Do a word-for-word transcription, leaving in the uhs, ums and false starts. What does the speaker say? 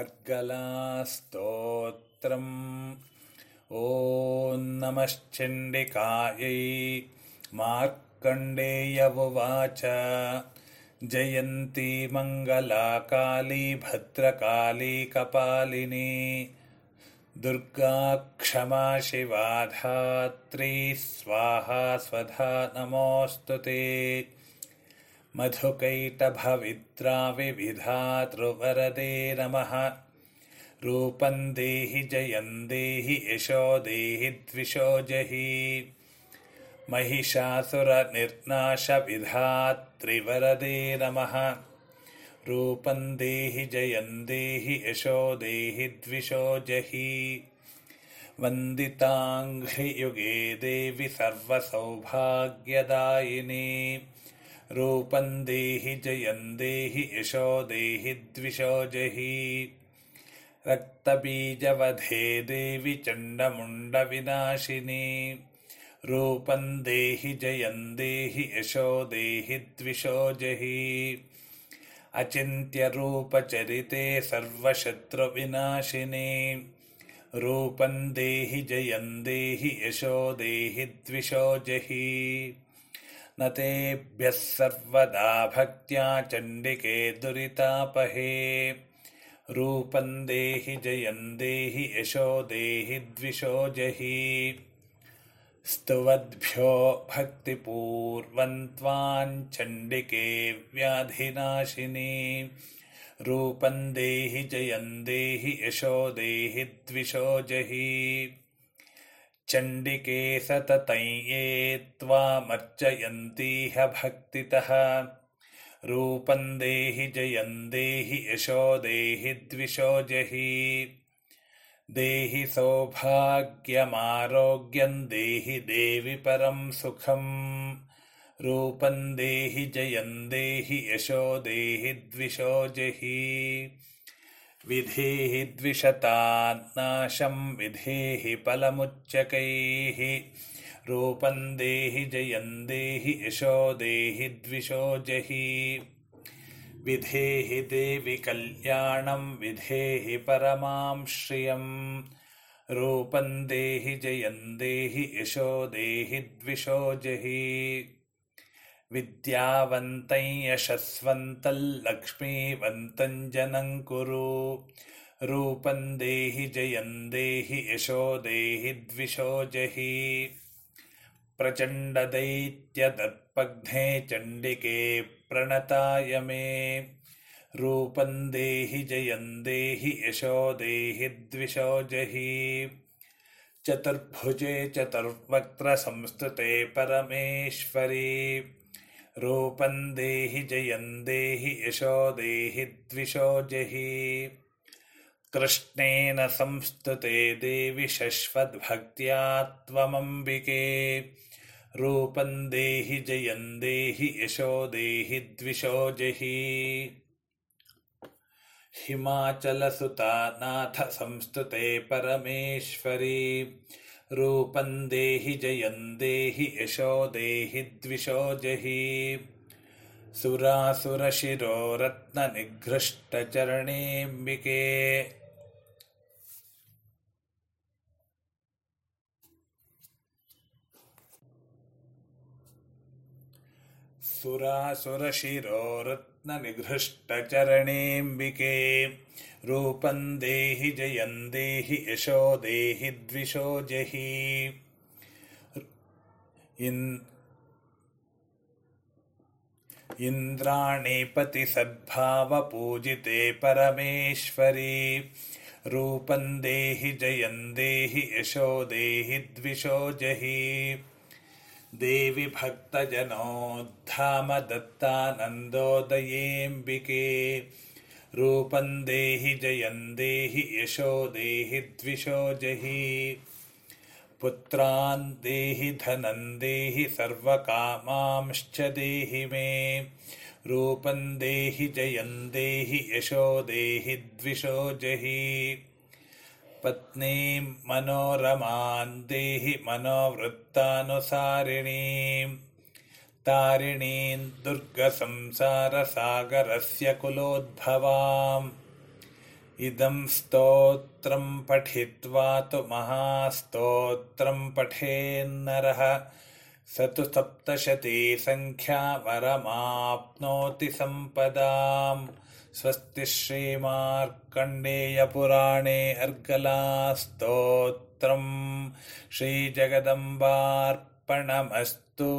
ಅರ್ಗಲಾಸ್ತೋತ್ರಂ. ಓಂ ನಮಶ್ಚಂಡಿಕಾಯೈ ಮಾರ್ಕಂಡೇಯ ಉವಾಚ ಜಯಂತಿ ಮಂಗಲಾ ಕಾಳಿ ಭದ್ರಕಾಳಿ ಕಪಾಲಿನಿ ದುರ್ಗಾ ಕ್ಷಮಾ ಶಿವಾ ಧಾತ್ರಿ ಸ್ವಾಹಾ ಸ್ವಧಾ ನಮೋಸ್ತುತೇ. ಮಧುಕೈಟಭವಿದ್ರಾ ವಿವಿಧಾತೃವರದೇ ನಮಃ. ರೂಪಂ ದೇಹಿ ಜಯಂ ದೇಹಿ ಯಶೋ ದೇಹಿ ದ್ವಿಷೋ ಜಹಿ. ಮಹಿಷಾಸುರ ನಿರ್ನಾಶ ವಿಧಾತ್ರಿ ವರದೇ ನಮಃ. ರೂಪಂ ದೇಹಿ ಜಯಂ ದೇಹಿ ಯಶೋ ದೇಹಿ ದ್ವಿಷೋ ಜಹಿ. ವಂದಿತಾಂಘ್ರಿಯುಗೇ ದೇವಿ ಸರ್ವಸೌಭಾಗ್ಯದಾಯಿನಿ. ರೂಪಂ ದೇಹಿ ಜಯಂ ದೇಹಿ ಯಶೋ ದೇಹಿ ದ್ವಿಷೋ ಜಹಿ. ರಕ್ತಬೀಜವಧೇ ದೇವಿ ಚಂಡಮುಂಡ ವಿನಾಶಿನಿ. ರೂಪಂ ದೇಹಿ ಜಯಂ ದೇಹಿ ಯಶೋ ದೇಹಿ ದ್ವಿಷೋ ಜಹಿ. ಅಚಿಂತ್ಯ ರೂಪಚರಿತೆ ಸರ್ವಶತ್ರು ವಿನಾಶಿನಿ. ರೂಪಂ ದೇಹಿ ಜಯಂ ದೇಹಿ ಯಶೋ ದೇಹಿ ದ್ವಿಷೋ ಜಹಿ. ನತೇಭ್ಯಃ ಸರ್ವದಾ ಭಕ್ತ್ಯಾ ಚಂಡಿಕೆ ದುರಿತಾಪಹೇ. ರೂಪಂ ದೇಹಿ ಜಯಂ ದೇಹಿ ಯಶೋ ದೇಹಿ ದ್ವಿಷೋ ಜಹಿ. ಸ್ತುವದ್ಭ್ಯೋ ಭಕ್ತಿಪೂರ್ವಂ ತ್ವಾಂ ಚಂಡಿಕೆ ವ್ಯಾಧಿನಾಶಿನಿ. ರೂಪಂ ದೇಹಿ ಜಯಂ ದೇಹಿ ಯಶೋ ದೇಹಿ ದ್ವಿಷೋ ಜಹಿ. ಚಂಡಿಕೆ ಸತತಂ ಯೇ ತ್ವಾಮರ್ಚಯಂತೀಹ ಭಕ್ತಿತಃ. ರೂಪಂ ದೇಹಿ ಜಯಂ ದೇಹಿ ಯಶೋ ದೇಹಿ ದ್ವಿಷೋ ಜಹಿ. ದೇಹಿ ಸೌಭಾಗ್ಯಮಾರೋಗ್ಯಂ ದೇಹಿ ದೇವಿ ಪರಂ ಸುಖಂ. ರೂಪಂ ದೇಹಿ ಜಯಂ ದೇಹಿ ಯಶೋ ದೇಹಿ ದ್ವಿಷೋ ಜಹಿ. ವಿಧೇಹಿ ದ್ವಿಷತಾನ್ ನಾಶಂ ವಿಧೇಹಿ ಫಲಮುಚ್ಚಕೈಃ. ರೂಪಂ ದೇಹಿ ಜಯಂ ದೇಹಿ ಯಶೋ ದೇಹಿ ದ್ವಿಷೋ ಜಹಿ. ವಿಧೇಹಿ ದೇವಿ ಕಲ್ಯಾಣಂ ವಿಧೇಹಿ ಪರಮಾಂ ಶ್ರಿಯಂ. ರೂಪಂ ದೇಹಿ ಜಯಂ ದೇಹಿ ಯಶೋ ದೇಹಿ ದ್ವಿಷೋ ಜಹಿ. ವಿದ್ಯಾವಂತಂ ಯಶಸ್ವಂತಂ ಲಕ್ಷ್ಮೀವಂತಂ ಜನಂ ಕುರು. ರೂಪಂ ದೇಹಿ ಜಯಂ ದೇಹಿ ಯಶೋ ದೇಹಿ ದ್ವಿಷೋ ಜಹಿ. ಪ್ರಚಂಡ ದೈತ್ಯ ದರ್ಪಘ್ನೇ ಚಂಡಿಕೆ ಪ್ರಣತಾಯ ಮೇ. ರೂಪಂ ದೇಹಿ ಜಯಂ ದೇಹಿ ಯಶೋ ದೇಹಿ ದ್ವಿಷೋ ಜಹಿ. ಚತುರ್ಭುಜೆ ಚತುರ್ವಕ್ತ್ರ ಸಂಸ್ತುತೆ ಪರಮೇಶ್ವರಿ. ರೂಪಂ ದೇಹಿ ಜಯಂ ದೇಹಿ ಯಶೋ ದೇಹಿ ದ್ವಿಷೋ ಜಹಿ. ಕೃಷ್ಣೇನ ಸಂಸ್ತುತೆ ದೇವಿ ಶಶ್ವದ್ಭಕ್ತ್ಯಾ ತ್ವಮಂಬಿಕೆ. ರೂಪಂ ದೇಹಿ ಜಯಂ ದೇಹಿ ಯಶೋ ದೇಹಿ ದ್ವಿಷೋ ಜಹಿ. ಹಿಮಾಚಲಸುತಾ ನಾಥ ಸಂಸ್ತುತೆ ಪರಮೇಶ್ವರಿ. ರೂಪಂ ದೇಹಿ ಜಯಂ ದೇಹಿ ಯಶೋ ದೇಹಿ ದ್ವಿಷೋ ಜಹಿ. ಸುರಾಸುರಶಿರೋ ರತ್ನನಿಘೃಷ್ಟಚರಣೇಂಬಿಕೆ. ಸುರಾಸುರಶಿರೋ ರತ್ನನಿಘೃಷ್ಟಚರಣೇಂಬಿಕೆ. ರೂಪಂ ದೇಹಿ ಜಯಂ ದೇಹಿ ಯಶೋ ದೇಹಿ ದ್ವಿಷೋ ಜಹಿ. ಇನ್ ಇಂದ್ರಾಣಿ ಪತಿ ಸದ್ಭಾವ ಪೂಜಿತೆ ಪರಮೇಶ್ವರಿ. ರೂಪಂ ದೇಹಿ ಜಯಂ ದೇಹಿ ಯಶೋ ದೇಹಿ ದ್ವಿಷೋ ಜಹಿ. ದೇವಿ ಭಕ್ತಜನೋದ್ಧಾಮ ದತ್ತಾನಂದೋದಯೇಂಬಿಕೆ. ರೂಪಂ ದೇಹಿ ಜಯಂ ದೇಹಿ ಯಶೋ ದೇಹಿ ದ್ವಿಷೋ ಜಹಿ. ಪುತ್ರಾನ್ ದೇಹಿ ಧನಂ ದೇಹಿ ಸರ್ವಕಾಮಾಂಶ್ಚ ದೇಹಿ ಮೇ. ರೂಪಂ ದೇಹಿ ಜಯಂ ದೇಹಿ ಯಶೋ ದೇಹಿ ದ್ವಿಷೋ ಜಹಿ. ಪತ್ನೀಂ ಮನೋರಮಾನ್ ದೇಹಿ ಮನೋವೃತ್ತಾನುಸಾರಿಣೀಂ. ತಾರಿಣೀಂ ದುರ್ಗ ಸಂಸಾರ ಸಾಗರಸ್ಯ ಕುಲೋದ್ಭವಾಂ. ಇದಂ ಸ್ತೋತ್ರಂ ಪಠಿತ್ವಾ ತು ಮಹಾಸ್ತೋತ್ರಂ ಪಠೇನ್ನರಃ ಸತು ಸಪ್ತಶತೀ ಸಂಖ್ಯಾ ವರಮಾಪ್ನೋತಿ ಸಂಪದಾಂ. ಸ್ವಸ್ತಿ ಶ್ರೀಮಾರ್ಕಂಡೇಯ ಪುರಾಣೇ ಅರ್ಗಲಾ ಸ್ತೋತ್ರಂ ಶ್ರೀ ಜಗದಂಬಾರ್ಪಣಮಸ್ತು.